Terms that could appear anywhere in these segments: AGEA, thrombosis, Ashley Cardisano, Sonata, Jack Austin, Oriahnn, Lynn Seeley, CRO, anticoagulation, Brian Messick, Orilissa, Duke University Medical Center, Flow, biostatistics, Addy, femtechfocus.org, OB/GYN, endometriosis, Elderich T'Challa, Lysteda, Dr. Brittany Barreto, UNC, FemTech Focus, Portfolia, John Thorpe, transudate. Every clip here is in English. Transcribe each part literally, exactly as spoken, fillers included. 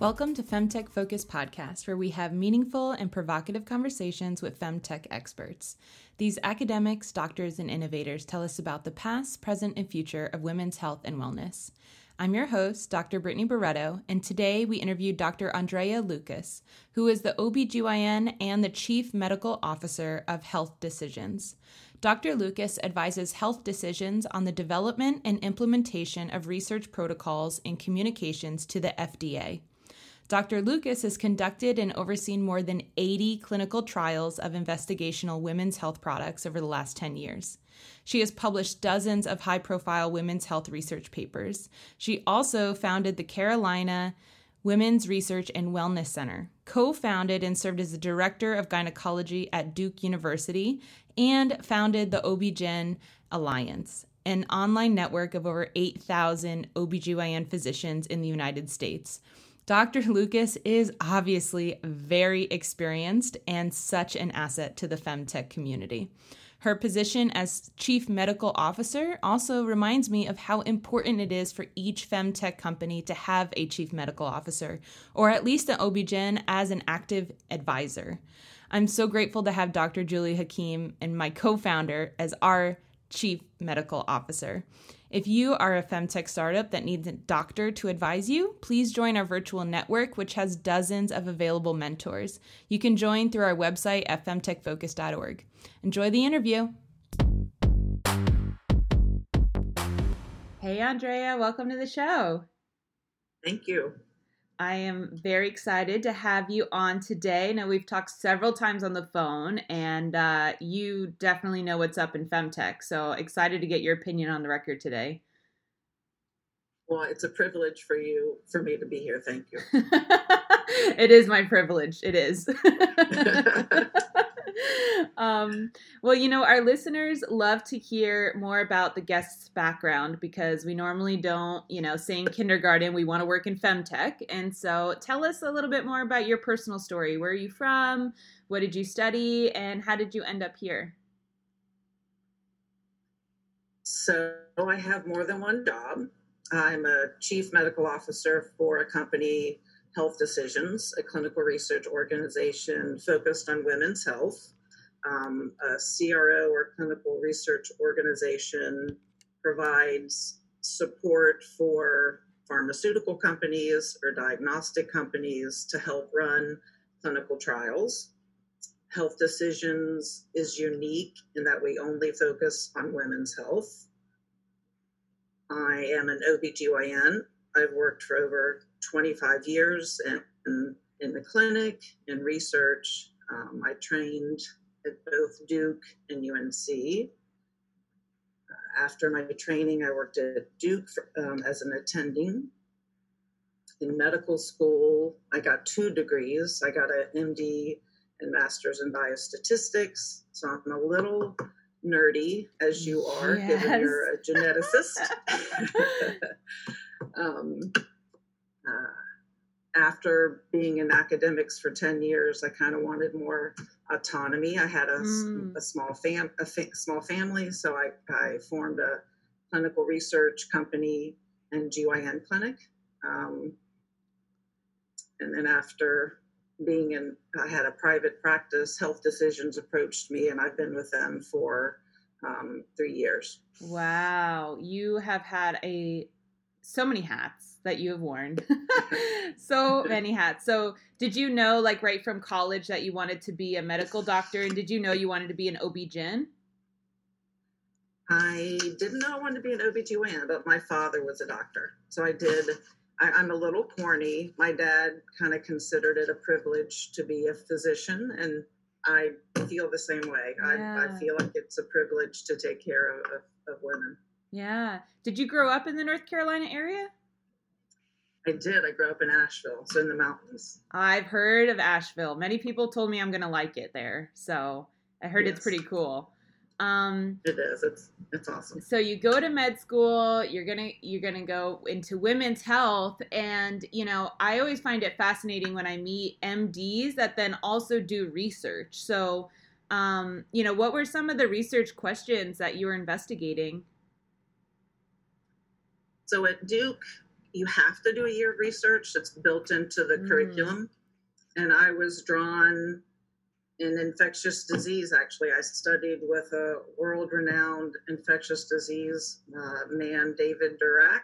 Welcome to FemTech Focus Podcast, where we have meaningful and provocative conversations with FemTech experts. These academics, doctors, and innovators tell us about the past, present, and future of women's health and wellness. I'm your host, Doctor Brittany Barreto, and today we interviewed Doctor Andrea Lukes, who is the O B G Y N and the Chief Medical Officer of Health Decisions. Doctor Lukes advises Health Decisions on the development and implementation of research protocols and communications to the F D A. Doctor Lukes has conducted and overseen more than eighty clinical trials of investigational women's health products over the last ten years. She has published dozens of high-profile women's health research papers. She also founded the Carolina Women's Research and Wellness Center, co-founded and served as the director of gynecology at Duke University, and founded the O B G Y N Alliance, an online network of over eight thousand O B G Y N physicians in the United States. Doctor Lukes is obviously very experienced and such an asset to the FemTech community. Her position as Chief Medical Officer also reminds me of how important it is for each FemTech company to have a Chief Medical Officer, or at least an O B G Y N as an active advisor. I'm so grateful to have Doctor Julie Hakeem and my co-founder as our Chief Medical Officer. If you are a FemTech startup that needs a doctor to advise you, please join our virtual network, which has dozens of available mentors. You can join through our website at femtech focus dot org. Enjoy the interview. Hey, Andrea, welcome to the show. Thank you. I am very excited to have you on today. Now, we've talked several times on the phone, and uh, you definitely know what's up in FemTech, so excited to get your opinion on the record today. Well, it's a privilege for you, for me to be here. Thank you. It is my privilege. It is. Um, well, you know, our listeners love to hear more about the guest's background because we normally don't, you know, say in kindergarten, we want to work in FemTech. And so tell us a little bit more about your personal story. Where are you from? What did you study? And how did you end up here? So I have more than one job. I'm a chief medical officer for a company, Health Decisions, a clinical research organization focused on women's health. Um, a C R O or clinical research organization provides support for pharmaceutical companies or diagnostic companies to help run clinical trials. Health Decisions is unique in that we only focus on women's health. I am an O B G Y N. I've worked for over twenty-five years in, in, in the clinic, in research. Um, I trained at both Duke and U N C. Uh, after my training, I worked at Duke for, um, as an attending. In medical school, I got two degrees. I got an M D and master's in biostatistics. So I'm a little nerdy, as you are, yes, given you're a geneticist. um, uh, after being in academics for ten years, I kind of wanted more autonomy. I had a, mm. a small fam, a fa- small family, so I, I formed a clinical research company and G Y N clinic. Um, and then after being in, I had a private practice, Health Decisions approached me, and I've been with them for um, three years. Wow. You have had a so many hats that you have worn. So many hats. So did you know, like right from college, that you wanted to be a medical doctor? And did you know you wanted to be an O B G Y N? I didn't know I wanted to be an O B G Y N, but my father was a doctor. So I did. I, I'm a little corny. My dad kind of considered it a privilege to be a physician, and I feel the same way. Yeah. I, I feel like it's a privilege to take care of, of, of women. Yeah. Did you grow up in the North Carolina area? I did. I grew up in Asheville, so in the mountains. I've heard of Asheville. Many people told me I'm going to like it there, so I heard yes. It's pretty cool. Um, it is. It's it's awesome. So you go to med school. You're gonna you're gonna go into women's health, and you know I always find it fascinating when I meet M Ds that then also do research. So, um, you know, what were some of the research questions that you were investigating? So at Duke, you have to do a year of research. It's built into the mm. curriculum. And I was drawn in infectious disease, actually. I studied with a world-renowned infectious disease uh, man, David Durack,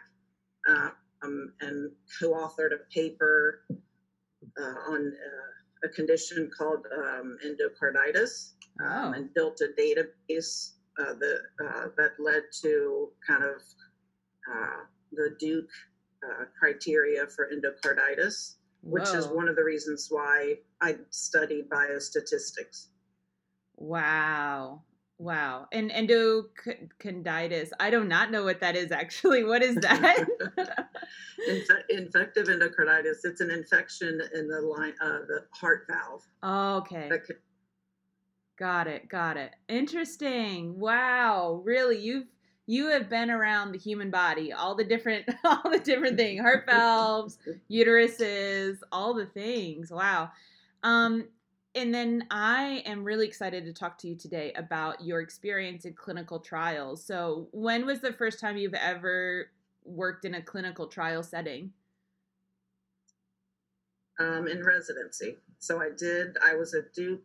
uh, um, and co-authored a paper uh, on uh, a condition called um, endocarditis um, oh. and built a database uh, that, uh, that led to kind of uh, the Duke Uh, criteria for endocarditis, which Whoa. is one of the reasons why I studied biostatistics. Wow. Wow. And endocarditis. I do not know what that is actually. What is that? Infe- infective endocarditis. It's an infection in the line, uh, the heart valve. Oh, okay. That could- got it. Got it. Interesting. Wow. Really? You've You have been around the human body, all the different, all the different things, heart valves, uteruses, all the things. Wow. Um, and then I am really excited to talk to you today about your experience in clinical trials. So when was the first time you've ever worked in a clinical trial setting? Um, in residency. So I did, I was at Duke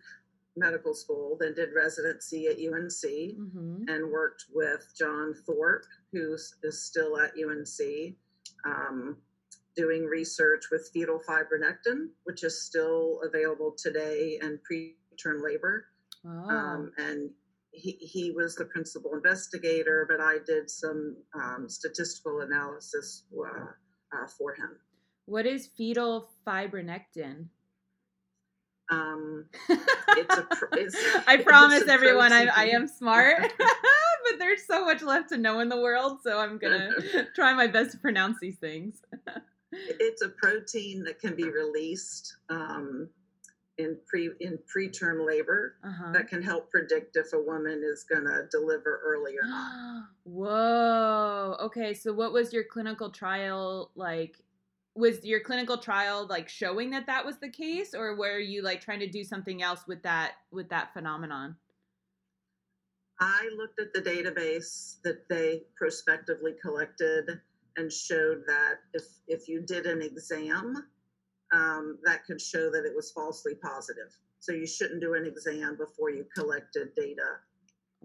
Medical School, then did residency at U N C mm-hmm. and worked with John Thorpe, who is still at U N C, um, doing research with fetal fibronectin, which is still available today, and preterm labor. Oh. Um, and he, he was the principal investigator, but I did some um, statistical analysis uh, uh, for him. What is fetal fibronectin? Um, it's a, it's, I promise everyone I, I am smart, but there's so much left to know in the world. So I'm going to try my best to pronounce these things. It's a protein that can be released, um, in pre, in preterm labor uh-huh. that can help predict if a woman is going to deliver early or not. Whoa. Okay. So what was your clinical trial like? Was your clinical trial like showing that that was the case, or were you like trying to do something else with that, with that phenomenon? I looked at the database that they prospectively collected and showed that if, if you did an exam, um, that could show that it was falsely positive. So you shouldn't do an exam before you collected data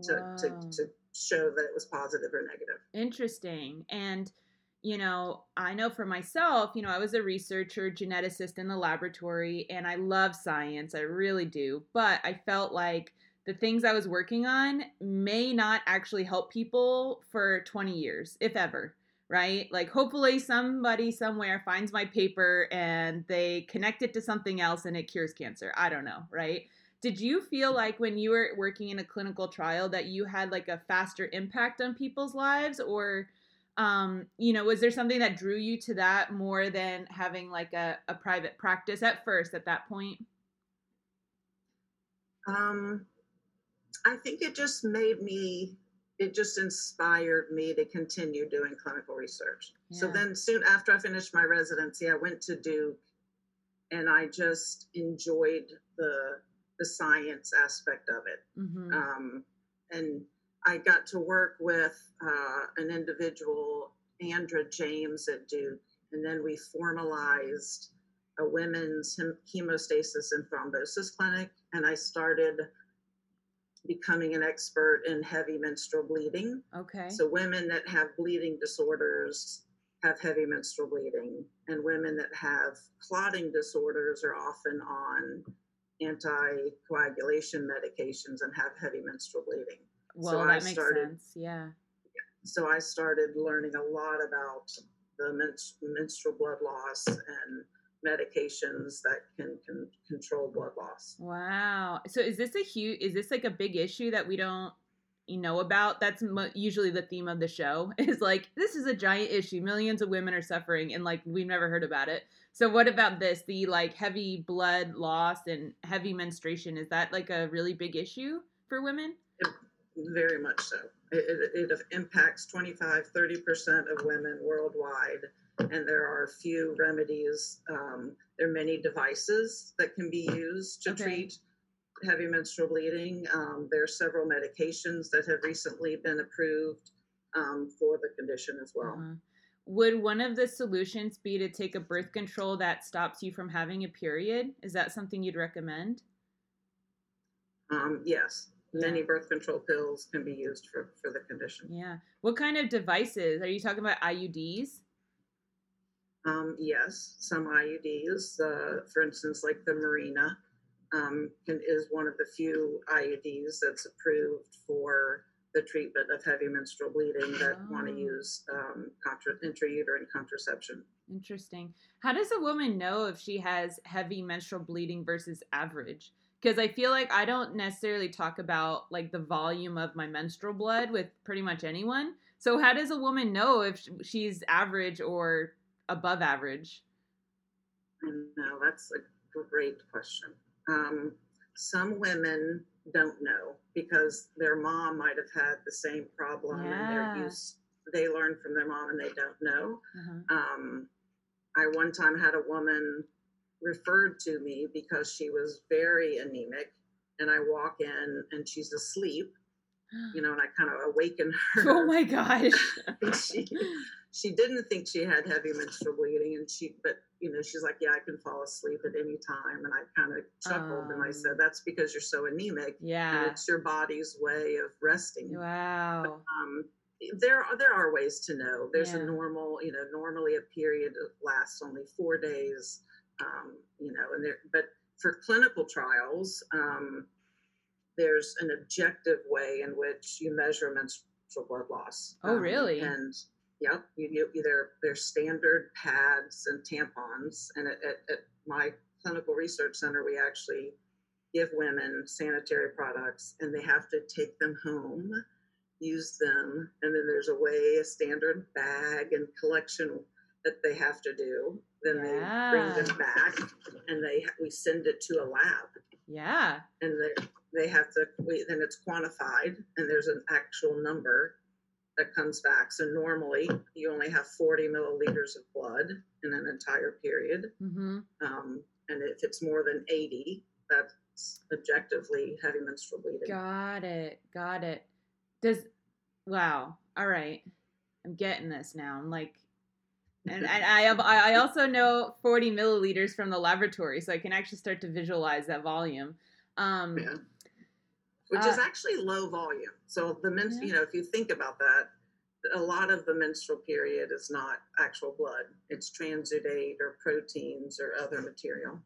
to, to, to show that it was positive or negative. Interesting. And you know, I know for myself, you know, I was a researcher, geneticist in the laboratory, and I love science. I really do. But I felt like the things I was working on may not actually help people for twenty years, if ever, right? Like hopefully somebody somewhere finds my paper and they connect it to something else and it cures cancer. I don't know, right? Did you feel like when you were working in a clinical trial that you had like a faster impact on people's lives, or Um, you know, was there something that drew you to that more than having like a, a private practice at first at that point? Um, I think it just made me, it just inspired me to continue doing clinical research. Yeah. So then soon after I finished my residency, I went to Duke and I just enjoyed the, the science aspect of it. Mm-hmm. Um, and I got to work with uh, an individual, Andra James at Duke, and then we formalized a women's hemostasis and thrombosis clinic, and I started becoming an expert in heavy menstrual bleeding. Okay. So women that have bleeding disorders have heavy menstrual bleeding, and women that have clotting disorders are often on anticoagulation medications and have heavy menstrual bleeding. Well, so that I makes started, sense. Yeah. So I started learning a lot about the men- menstrual blood loss and medications that can, can control blood loss. Wow. So is this a huge? Is this like a big issue that we don't you know about. That's mo- usually the theme of the show is like, this is a giant issue. Millions of women are suffering and like, we've never heard about it. So what about this, the like heavy blood loss and heavy menstruation? Is that like a really big issue for women? Yep. Very much so. It, it, it impacts twenty-five, thirty percent of women worldwide, and there are few remedies. Um, there are many devices that can be used to okay. treat heavy menstrual bleeding. Um, there are several medications that have recently been approved um, for the condition as well. Uh-huh. Would one of the solutions be to take a birth control that stops you from having a period? Is that something you'd recommend? Um, yes. Many birth control pills can be used for, for the condition. Yeah. What kind of devices? Are you talking about I U Ds? Um, yes, some I U Ds. Uh, for instance, like the Mirena um, can, is one of the few I U Ds that's approved for the treatment of heavy menstrual bleeding that oh. want to use um, contra, intrauterine contraception. Interesting. How does a woman know if she has heavy menstrual bleeding versus average? Because I feel like I don't necessarily talk about like the volume of my menstrual blood with pretty much anyone. So how does a woman know if she's average or above average? I know that's a great question. Um, some women don't know because their mom might have had the same problem yeah. and they're used, they learn from their mom and they don't know. Uh-huh. Um, I one time had a woman referred to me because she was very anemic, and I walk in and she's asleep, you know, and I kind of awaken her. Oh my gosh. she she didn't think she had heavy menstrual bleeding, and she but you know, she's like, yeah, I can fall asleep at any time. And I kind of chuckled um, and I said, that's because you're so anemic. Yeah. And it's your body's way of resting. Wow. But, um There are there are ways to know. There's yeah. a normal, you know, normally a period lasts only four days. Um, you know, and there, but for clinical trials, um, there's an objective way in which you measure menstrual blood loss. Oh, um, really? And yep, you, you either there's standard pads and tampons, and at, at, at my clinical research center, we actually give women sanitary products, and they have to take them home, use them, and then there's a way, a standard bag and collection that they have to do. Then yeah. they bring them back, and they we send it to a lab. Yeah, and they they have to. We, then it's quantified, and there's an actual number that comes back. So normally you only have forty milliliters of blood in an entire period, mm-hmm. um, and if it's more than eighty, that's objectively heavy menstrual bleeding. Got it. Got it. Does wow. All right, I'm getting this now. I'm like. And I have, I also know forty milliliters from the laboratory, so I can actually start to visualize that volume. Um, yeah. Which uh, is actually low volume. So the men- yeah. you know, if you think about that, a lot of the menstrual period is not actual blood. It's transudate or proteins or other material.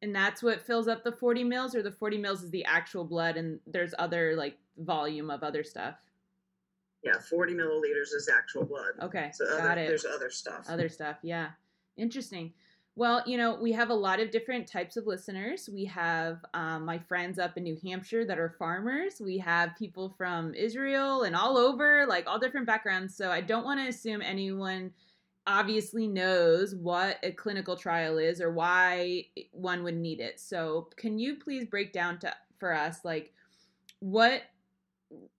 And that's what fills up the forty mils, or the forty mils is the actual blood, and there's other like volume of other stuff. Yeah, forty milliliters is actual blood. Okay, so got other, it. There's other stuff. Other stuff, yeah. Interesting. Well, you know, we have a lot of different types of listeners. We have um, my friends up in New Hampshire that are farmers. We have people from Israel and all over, like all different backgrounds. So I don't want to assume anyone obviously knows what a clinical trial is or why one would need it. So can you please break down to for us, like, what –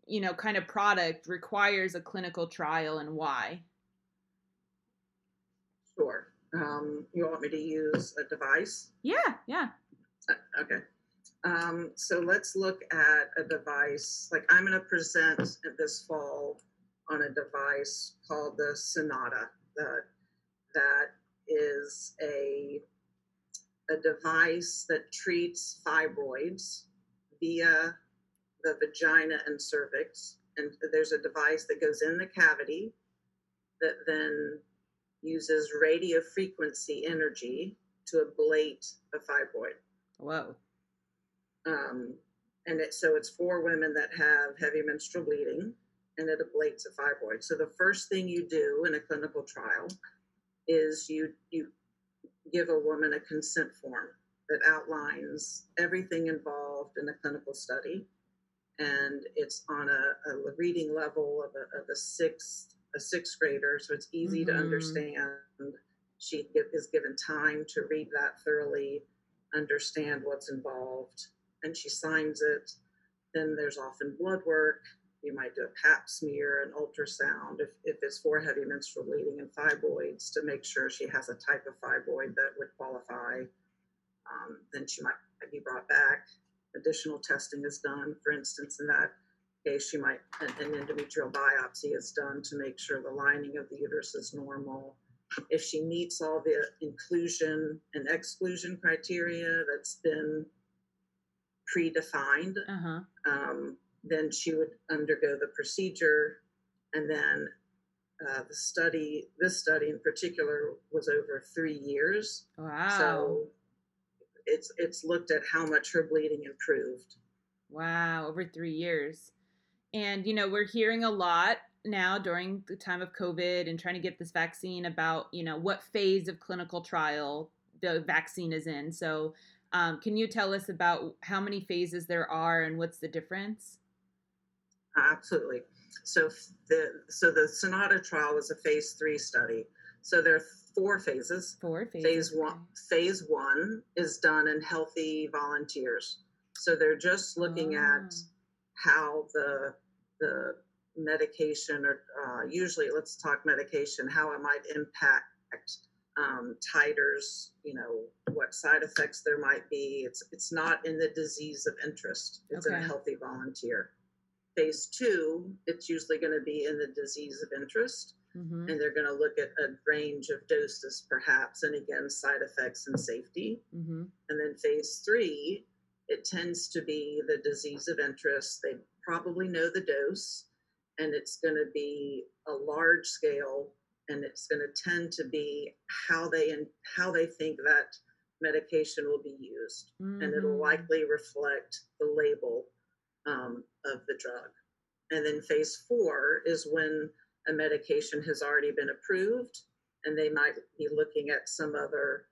you know, kind of product requires a clinical trial and why? Sure. Um, you want me to use a device? Yeah, yeah. Uh, okay. Um, so let's look at a device. Like I'm going to present this fall on a device called the Sonata. That, that is a, a device that treats fibroids via the vagina and cervix, and there's a device that goes in the cavity that then uses radio frequency energy to ablate the fibroid. Wow. Um, and it, so it's for women that have heavy menstrual bleeding, and it ablates a fibroid. So the first thing you do in a clinical trial is you you give a woman a consent form that outlines everything involved in a clinical study. and it's on a, a reading level of a, of a sixth a sixth grader, so it's easy mm-hmm. to understand. She is given time to read that thoroughly, understand what's involved, and she signs it. Then there's often blood work. You might do a pap smear, an ultrasound, if, if it's for heavy menstrual bleeding and fibroids, to make sure she has a type of fibroid that would qualify. Um, then she might be brought back. Additional testing is done. For instance, in that case, she might, an, an endometrial biopsy is done to make sure the lining of the uterus is normal. If she meets all the inclusion and exclusion criteria that's been predefined, uh-huh. um, then she would undergo the procedure. And then uh, the study, this study in particular, was over three years. Wow. So it's it's looked at how much her bleeding improved. Wow, over three years. And, you know, we're hearing a lot now during the time of COVID and trying to get this vaccine about, you know, what phase of clinical trial the vaccine is in. So um, can you tell us about how many phases there are and what's the difference? Absolutely. So the, so the Sonata trial is a phase three study. So there are four phases. Four phases. Phase one, phase one is done in healthy volunteers. So they're just looking oh. at how the, the medication or uh, usually let's talk medication, how it might impact um, titers, you know, what side effects there might be. It's, it's not in the disease of interest. It's okay. in a healthy volunteer. Phase two, it's usually going to be in the disease of interest. Mm-hmm. And they're going to look at a range of doses, perhaps, and again, side effects and safety. Mm-hmm. And then phase three, it tends to be the disease of interest. They probably know the dose, and it's going to be a large scale, and it's going to tend to be how they and how they think that medication will be used, mm-hmm. and it'll likely reflect the label um, of the drug. And then phase four is when a medication has already been approved, and they might be looking at some other,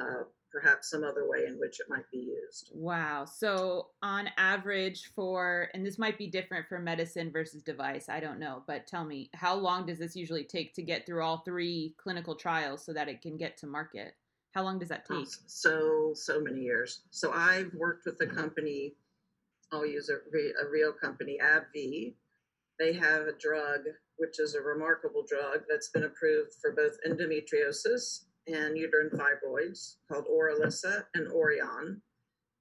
uh, perhaps some other way in which it might be used. Wow. So on average for, and this might be different for medicine versus device, I don't know, but tell me, how long does this usually take to get through all three clinical trials so that it can get to market? How long does that take? So, so many years. So I've worked with a company, I'll use a, re, a real company, AbbVie. They have a drug, which is a remarkable drug that's been approved for both endometriosis and uterine fibroids, called Orilissa and Oriahnn.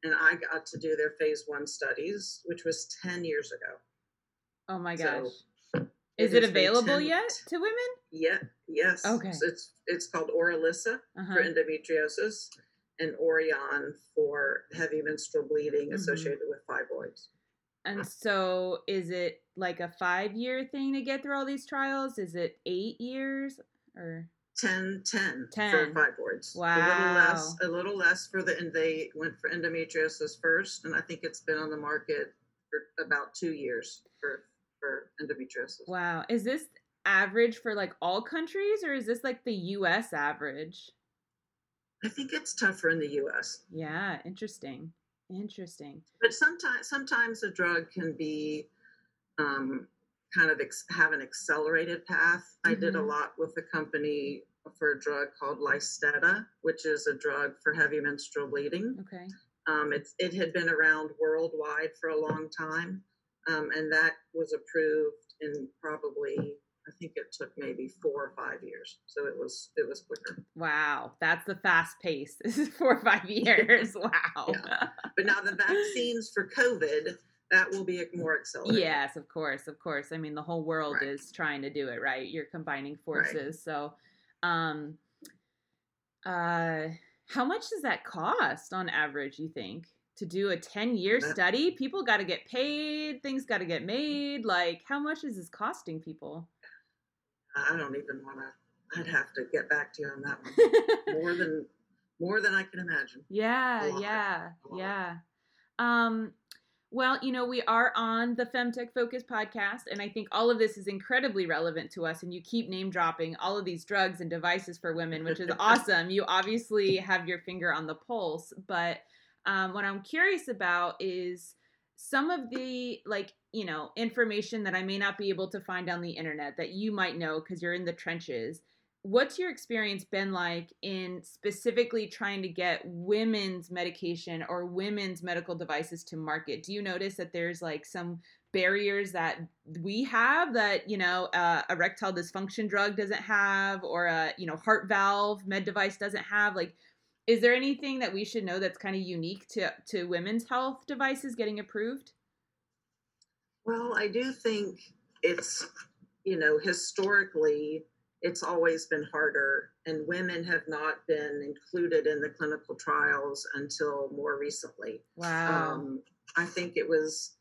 And I got to do their phase one studies, which was ten years ago. Oh my gosh. So is it, it available ten, yet to women? Yeah. Yes. Okay. So it's, it's called Orilissa uh-huh. for endometriosis and Oriahnn for heavy menstrual bleeding mm-hmm. associated with fibroids. And so is it like a five-year thing to get through all these trials? Is it eight years or? Ten, ten, ten. For fibroids. Wow. A little less, a little less for the, and they went for endometriosis first, and I think it's been on the market for about two years for, for endometriosis. Wow. Is this average for like all countries, or is this like the U S average? I think it's tougher in the U S. Yeah, interesting. Interesting. But sometimes sometimes a drug can be um, kind of ex- have an accelerated path. Mm-hmm. I did a lot with a company for a drug called Lysteda, which is a drug for heavy menstrual bleeding. Okay. Um, it, it had been around worldwide for a long time, um, and that was approved in probably, I think it took maybe four or five years. So it was, it was quicker. Wow. That's the fast pace. This is four or five years. Wow. Yeah. But now the vaccines for COVID, that will be more accelerated. Yes, of course. Of course. I mean, the whole world right. is trying to do it, right? You're combining forces. Right. So, um, uh, how much does that cost on average, you think, to do a ten year yeah. study? People got to get paid. Things got to get made. Like, how much is this costing people? I don't even want to, I'd have to get back to you on that one. More than, more than I can imagine. Yeah. Yeah. Yeah. Um, well, you know, we are on the FemTech Focus podcast, and I think all of this is incredibly relevant to us, and you keep name dropping all of these drugs and devices for women, which is awesome. You obviously have your finger on the pulse, but um, what I'm curious about is some of the, like, you know, information that I may not be able to find on the internet that you might know because you're in the trenches. What's your experience been like in specifically trying to get women's medication or women's medical devices to market? Do you notice that there's like some barriers that we have that, you know, uh, erectile dysfunction drug doesn't have, or a, you know, heart valve med device doesn't have? Like, is there anything that we should know that's kind of unique to, to women's health devices getting approved? Well, I do think it's, you know, historically, it's always been harder, and women have not been included in the clinical trials until more recently. Wow. Um, I think it was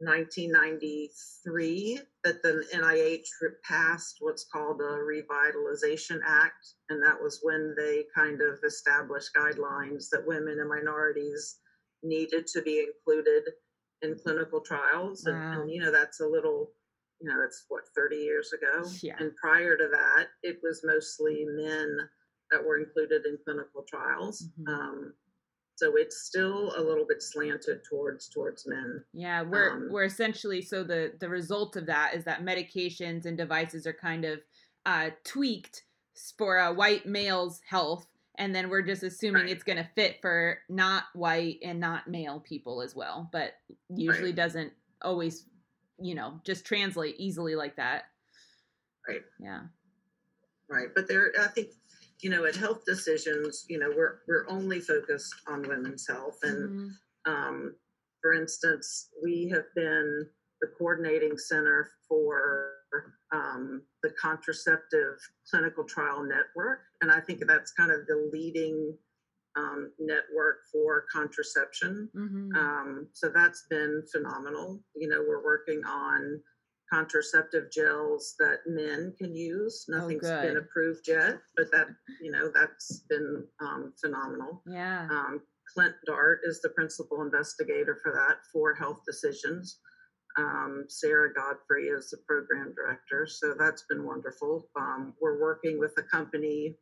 nineteen ninety-three that the N I H passed what's called a Revitalization Act, and that was when they kind of established guidelines that women and minorities needed to be included in clinical trials. Wow. And, and, you know, that's a little... You know, it's what, thirty years ago. Yeah. And prior to that, it was mostly men that were included in clinical trials. Mm-hmm. Um, so it's still a little bit slanted towards towards men. Yeah, we're um, we're essentially, so the the result of that is that medications and devices are kind of uh, tweaked for a white male's health, and then we're just assuming right. It's going to fit for not white and not male people as well, but usually right. doesn't always. You know, just translate easily like that. Right. Yeah. Right. But there, I think, you know, at Health Decisions, you know, we're, we're only focused on women's health. And, mm-hmm. um, for instance, we have been the coordinating center for, um, the contraceptive clinical trial network. And I think that's kind of the leading, um, network for contraception. Mm-hmm. Um, so that's been phenomenal. You know, we're working on contraceptive gels that men can use. Nothing's oh, been approved yet, but that, you know, that's been, um, phenomenal. Yeah. Um, Clint Dart is the principal investigator for that for Health Decisions. Um, Sarah Godfrey is the program director. So that's been wonderful. Um, we're working with a company,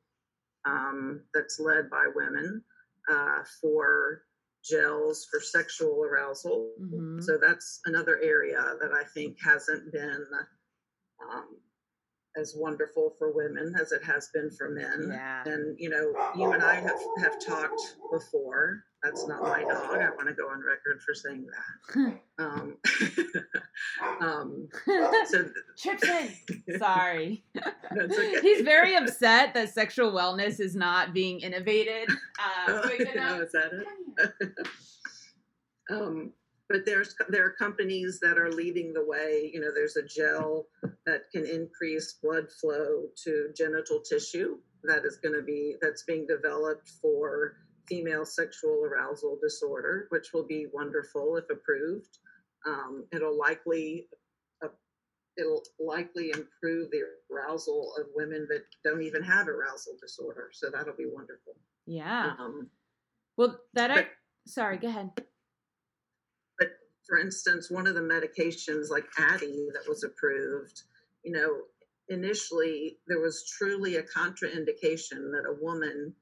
Um, that's led by women uh, for gels for sexual arousal. Mm-hmm. So that's another area that I think hasn't been um, as wonderful for women as it has been for men. Yeah. And, you know, you and I have, have talked before. That's not my dog. I want to go on record for saying that. um, um, so th- Trips in. Sorry. That's okay. He's very upset that sexual wellness is not being innovated. Uh, oh, no, is that it? um, but there's there are companies that are leading the way. You know, there's a gel that can increase blood flow to genital tissue that is going to be that's being developed for female sexual arousal disorder, which will be wonderful if approved. Um, it'll likely uh, it'll likely improve the arousal of women that don't even have arousal disorder. So that'll be wonderful. Yeah. Um, well, that but, I sorry, go ahead. But for instance, one of the medications like Addy that was approved, you know, initially there was truly a contraindication that a woman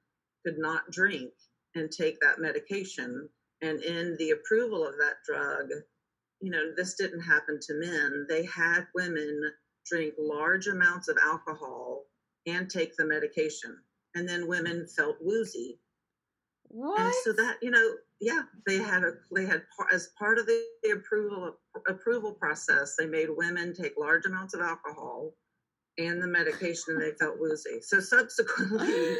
could not drink and take that medication. And in the approval of that drug, you know, this didn't happen to men. They had women drink large amounts of alcohol and take the medication. And then women felt woozy. What? And so that, you know, yeah, they had, a, they had as part of the approval approval process, they made women take large amounts of alcohol and the medication, and they felt woozy. So subsequently,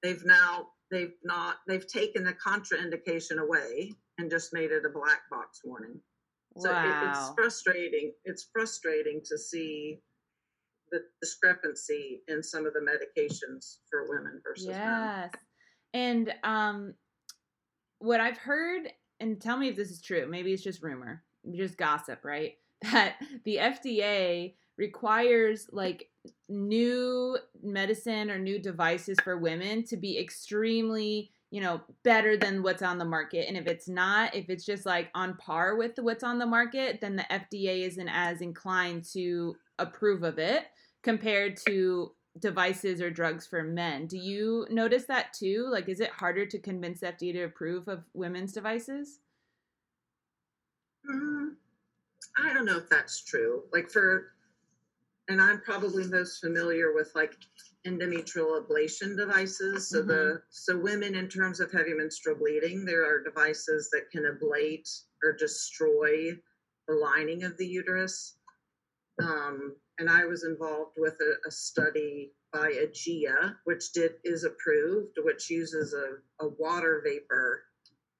They've now, they've not, they've taken the contraindication away and just made it a black box warning. So wow. it, it's frustrating. It's frustrating to see the discrepancy in some of the medications for women versus yes. men. Yes. And um, what I've heard, and tell me if this is true, maybe it's just rumor, just gossip, right? That the F D A requires like new medicine or new devices for women to be extremely, you know, better than what's on the market. And if it's not, if it's just like on par with what's on the market, then the F D A isn't as inclined to approve of it compared to devices or drugs for men. Do you notice that too? Like, is it harder to convince the F D A to approve of women's devices? Mm, I don't know if that's true. Like for, and I'm probably most familiar with like endometrial ablation devices. So mm-hmm. the so women in terms of heavy menstrual bleeding, there are devices that can ablate or destroy the lining of the uterus. Um, and I was involved with a, a study by A G E A, which did is approved, which uses a, a water vapor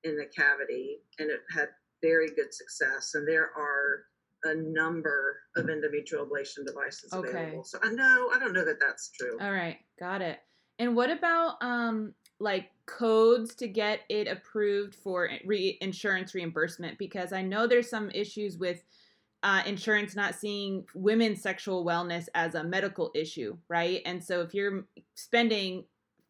in the cavity, and it had very good success. And there are a number of endometrial ablation devices okay. available. So I know, I don't know that that's true. All right. Got it. And what about um, like codes to get it approved for re- insurance reimbursement? Because I know there's some issues with uh, insurance not seeing women's sexual wellness as a medical issue, right? And so if you're spending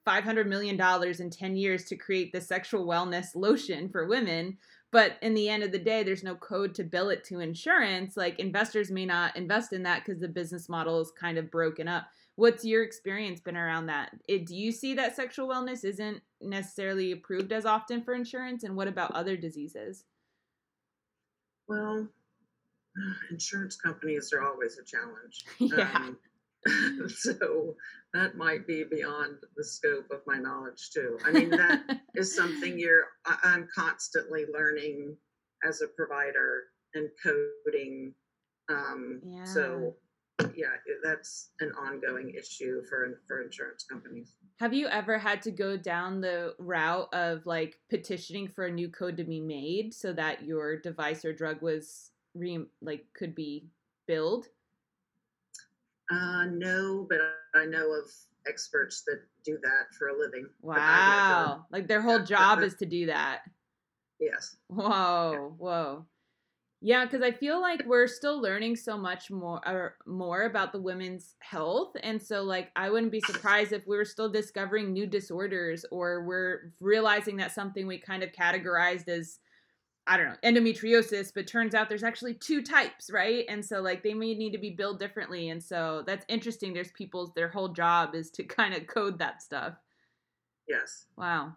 five hundred million dollars in ten years to create the sexual wellness lotion for women, but in the end of the day, there's no code to bill it to insurance. Like investors may not invest in that because the business model is kind of broken up. What's your experience been around that? It, do you see that sexual wellness isn't necessarily approved as often for insurance? And what about other diseases? Well, insurance companies are always a challenge. Yeah. Um, so that might be beyond the scope of my knowledge too. I mean, that is something you're, I'm constantly learning as a provider and coding. Um, yeah. So yeah, that's an ongoing issue for, for insurance companies. Have you ever had to go down the route of like petitioning for a new code to be made so that your device or drug was re- like could be billed? Uh, no, but I know of experts that do that for a living. Wow. Like their whole yeah, job is to do that. Yes. Whoa. Yeah. Whoa. Yeah. Cause I feel like we're still learning so much more, or more about the women's health. And so like, I wouldn't be surprised if we were still discovering new disorders or we're realizing that something we kind of categorized as, I don't know, endometriosis, but turns out there's actually two types, right? And so like they may need to be billed differently. And so that's interesting. There's people's, their whole job is to kind of code that stuff. Yes. Wow.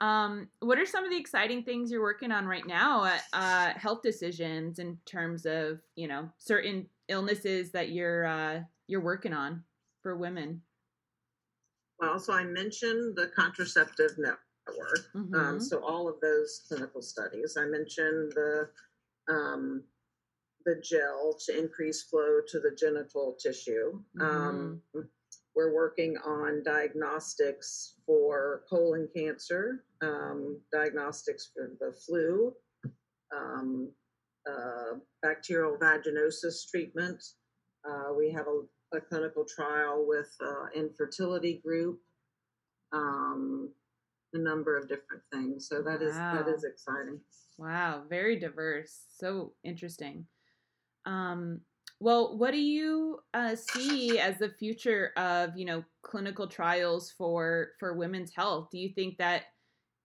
Um, what are some of the exciting things you're working on right now at uh, Health Decisions in terms of, you know, certain illnesses that you're, uh, you're working on for women? Well, so I mentioned the contraceptive network. Work. Mm-hmm. Um, so all of those clinical studies, I mentioned the um, the gel to increase flow to the genital tissue. Mm-hmm. Um, we're working on diagnostics for colon cancer, um, diagnostics for the flu, um, uh, bacterial vaginosis treatment. Uh, we have a, a clinical trial with uh, infertility group. Um, A number of different things. So that is wow. that is exciting. Wow, very diverse. So interesting. Um, well, what do you uh, see as the future of, you know, clinical trials for for women's health? Do you think that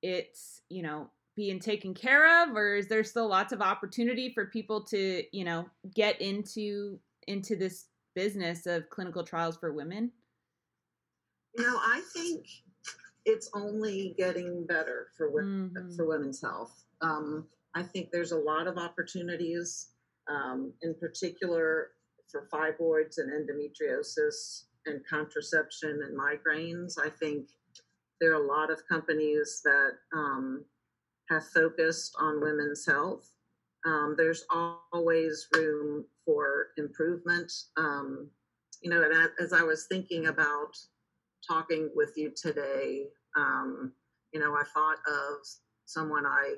it's, you know, being taken care of, or is there still lots of opportunity for people to, you know, get into into this business of clinical trials for women? You know, I think it's only getting better for women, mm-hmm. for women's health. Um, I think there's a lot of opportunities, um, in particular for fibroids and endometriosis and contraception and migraines. I think there are a lot of companies that um, have focused on women's health. Um, there's always room for improvement. Um, you know, and as I was thinking about talking with you today, um, you know, I thought of someone I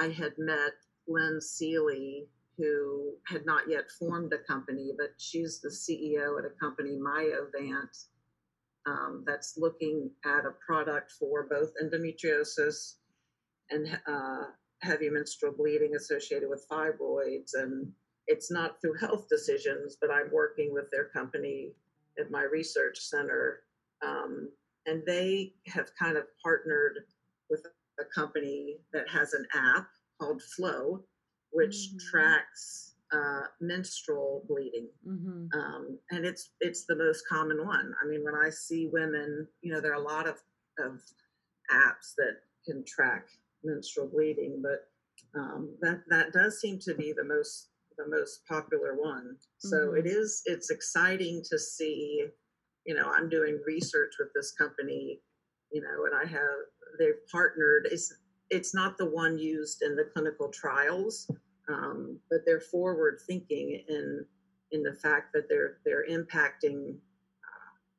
I had met, Lynn Seeley, who had not yet formed a company, but she's the C E O at a company, Myovant, um, that's looking at a product for both endometriosis and uh, heavy menstrual bleeding associated with fibroids. And it's not through Health Decisions, but I'm working with their company at my research center. Um, and they have kind of partnered with a company that has an app called Flow, which mm-hmm. tracks uh, menstrual bleeding. Mm-hmm. Um, and it's it's the most common one. I mean, when I see women, you know, there are a lot of, of apps that can track menstrual bleeding, but um, that that does seem to be the most the most popular one. So mm-hmm. it is it's exciting to see. You know, I'm doing research with this company. You know, and I have they've partnered. It's it's not the one used in the clinical trials, um, but they're forward thinking in in the fact that they're they're impacting.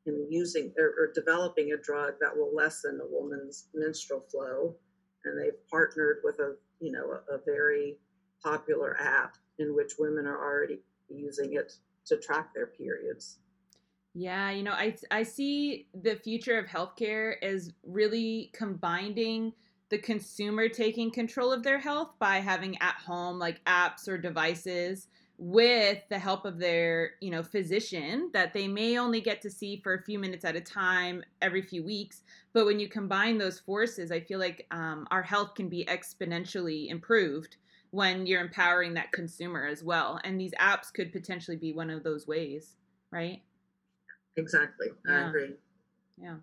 And using or, or developing a drug that will lessen a woman's menstrual flow, and they've partnered with a you know a, a very popular app in which women are already using it to track their periods. Yeah, you know, I I see the future of healthcare as really combining the consumer taking control of their health by having at home like apps or devices, with the help of their, you know, physician that they may only get to see for a few minutes at a time every few weeks. But when you combine those forces, I feel like um, our health can be exponentially improved when you're empowering that consumer as well. And these apps could potentially be one of those ways, right? Exactly. Yeah. I agree. Yeah.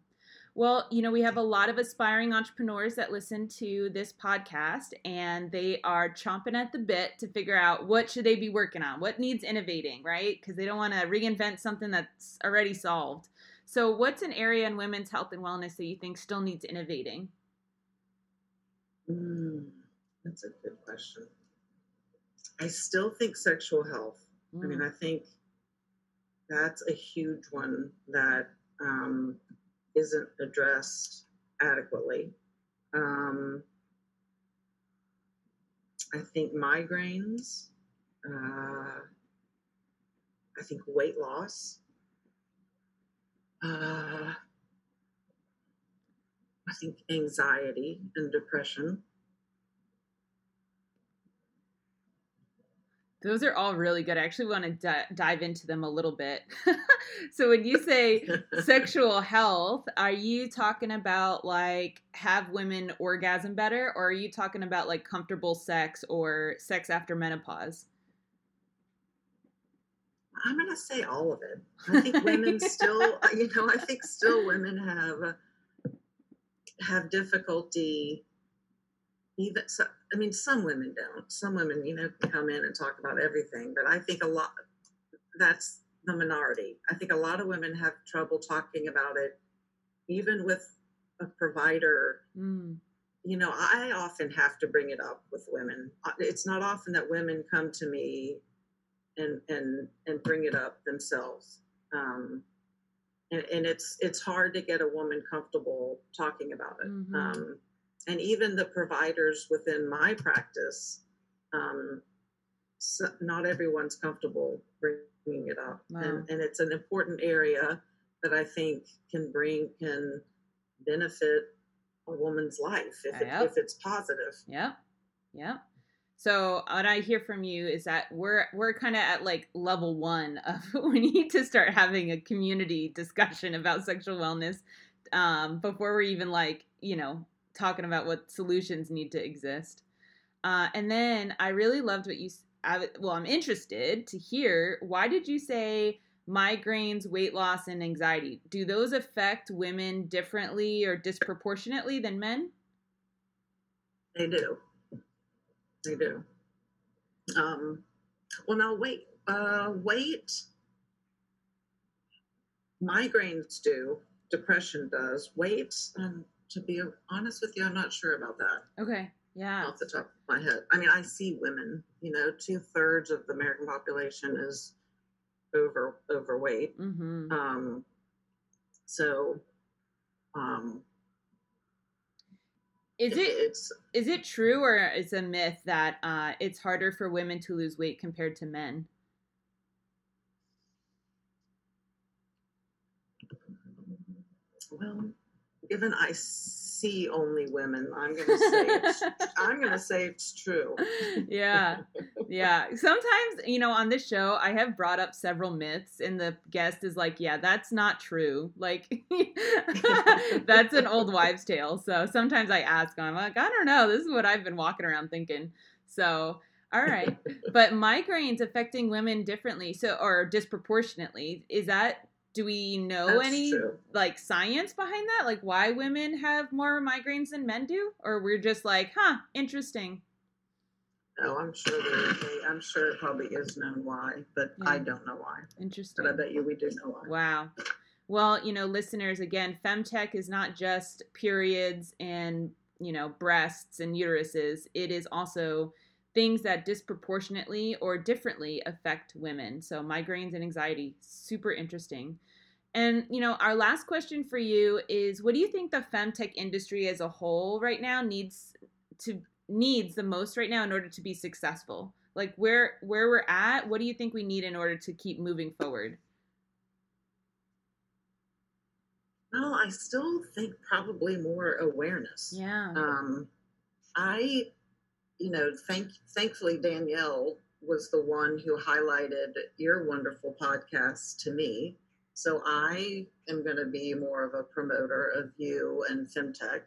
Well, you know, we have a lot of aspiring entrepreneurs that listen to this podcast, and they are chomping at the bit to figure out what should they be working on, what needs innovating, right? Because they don't want to reinvent something that's already solved. So what's an area in women's health and wellness that you think still needs innovating? Mm, that's a good question. I still think sexual health. Mm. I mean, I think that's a huge one that... Um, isn't addressed adequately. Um, I think migraines, uh, I think weight loss, uh, I think anxiety and depression. Those are all really good. I actually want to d- dive into them a little bit. So when you say sexual health, are you talking about like have women orgasm better, or are you talking about like comfortable sex or sex after menopause? I'm going to say all of it. I think women still, you know, I think still women have have difficulty. Even so, I mean, some women don't. Some women, you know, come in and talk about everything, but I think a lot, that's the minority. I think a lot of women have trouble talking about it, even with a provider. Mm. You know, I often have to bring it up with women. It's not often that women come to me and and and bring it up themselves. Um, and, and it's it's hard to get a woman comfortable talking about it. Mm-hmm. Um, And even the providers within my practice, um, so not everyone's comfortable bringing it up. Wow. And, and it's an important area that I think can bring, can benefit a woman's life if, yep. it, if it's positive. Yeah. Yeah. So what I hear from you is that we're, we're kind of at like level one of we need to start having a community discussion about sexual wellness um, before we're even like, you know, talking about what solutions need to exist. Uh, and then I really loved what you, I, well, I'm interested to hear, why did you say migraines, weight loss, and anxiety? Do those affect women differently or disproportionately than men? They do. They do. Um, well, now wait, uh, weight, migraines do, depression does, weight, um, to be honest with you, I'm not sure about that. Okay. Yeah. Off the top of my head. I mean, I see women, you know, two thirds of the American population is over overweight. Mm-hmm. Um, so, um, is it, it it's, is it true or is a myth that, uh, it's harder for women to lose weight compared to men? Well, given I see only women, I'm going to say it's, I'm going to say it's true. Yeah. Yeah. Sometimes, you know, on this show, I have brought up several myths and the guest is like, yeah, that's not true. Like that's an old wives' tale. So sometimes I ask, I'm like, I don't know. This is what I've been walking around thinking. So, all right. But migraines affecting women differently. So, or disproportionately, is that, do we know That's any true. like science behind that? Like why women have more migraines than men do? Or we're just like, huh, interesting. Oh, I'm sure there is. A, I'm sure it probably is known why, but yeah. I don't know why. Interesting. But I bet you we do know why. Wow. Well, you know, listeners, again, femtech is not just periods and, you know, breasts and uteruses. It is also things that disproportionately or differently affect women. So migraines and anxiety, super interesting. And, you know, our last question for you is, what do you think the femtech industry as a whole right now needs to needs the most right now in order to be successful? Like where where we're at, what do you think we need in order to keep moving forward? Well, I still think probably more awareness. Yeah. Um, I, you know, thank, thankfully Danielle was the one who highlighted your wonderful podcast to me. So I am going to be more of a promoter of you and femtech.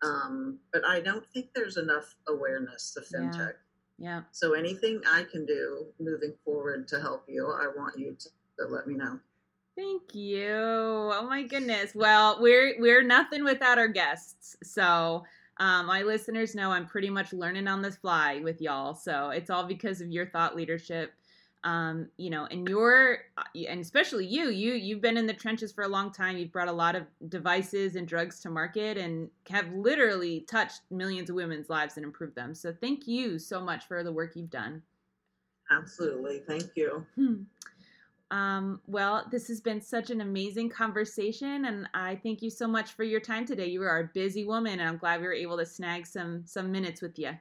Um, but I don't think there's enough awareness of femtech. Yeah. yeah. So anything I can do moving forward to help you, I want you to, to let me know. Thank you. Oh my goodness. Well, we're we're nothing without our guests. So um, my listeners know I'm pretty much learning on the fly with y'all. So it's all because of your thought leadership, um, you know, and your and especially you. You you've been in the trenches for a long time. You've brought a lot of devices and drugs to market and have literally touched millions of women's lives and improved them. So thank you so much for the work you've done. Absolutely. Thank you. Hmm. Um, well, this has been such an amazing conversation, and I thank you so much for your time today. You are a busy woman, and I'm glad we were able to snag some some minutes with you.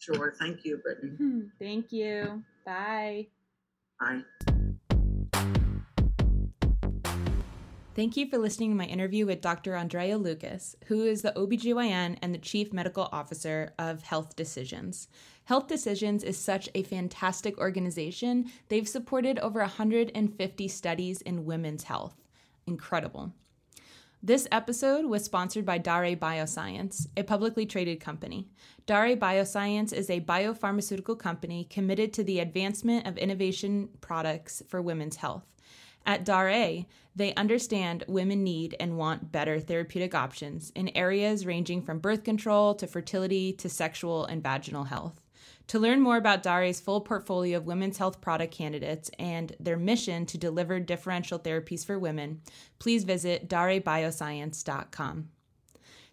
Sure. Thank you, Brittany. Thank you. Bye. Bye. Thank you for listening to my interview with Doctor Andrea Lukes, who is the O B G Y N and the Chief Medical Officer of Health Decisions. Health Decisions is such a fantastic organization. They've supported over one hundred fifty studies in women's health. Incredible. This episode was sponsored by Dare Bioscience, a publicly traded company. Dare Bioscience is a biopharmaceutical company committed to the advancement of innovation products for women's health. At Dare, they understand women need and want better therapeutic options in areas ranging from birth control to fertility to sexual and vaginal health. To learn more about Dare's full portfolio of women's health product candidates and their mission to deliver differential therapies for women, please visit dare bioscience dot com.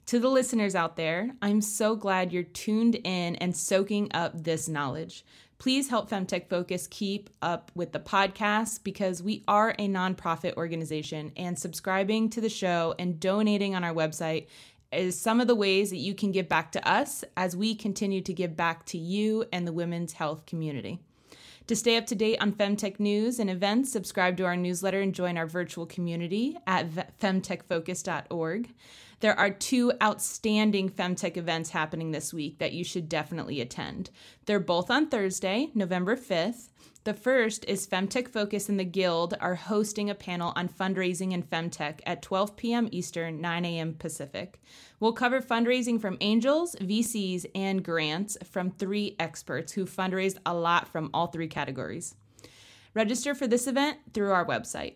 To the listeners out there, I'm so glad you're tuned in and soaking up this knowledge. Please help Femtech Focus keep up with the podcast because we are a nonprofit organization, and subscribing to the show and donating on our website is some of the ways that you can give back to us as we continue to give back to you and the women's health community. To stay up to date on Femtech news and events, subscribe to our newsletter and join our virtual community at femtech focus dot org. There are two outstanding Femtech events happening this week that you should definitely attend. They're both on Thursday, November fifth. The first is Femtech Focus and the Guild are hosting a panel on fundraising and femtech at twelve p.m. Eastern, nine a.m. Pacific. We'll cover fundraising from angels, V Cs, and grants from three experts who fundraised a lot from all three categories. Register for this event through our website.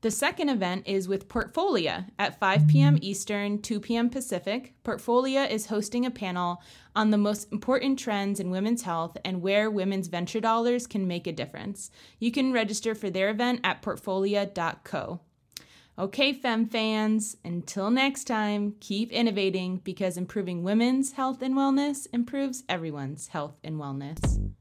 The second event is with Portfolia at five p.m. Eastern, two p.m. Pacific. Portfolia is hosting a panel on the most important trends in women's health and where women's venture dollars can make a difference. You can register for their event at portfolia dot co. Okay, Fem fans, until next time, keep innovating because improving women's health and wellness improves everyone's health and wellness.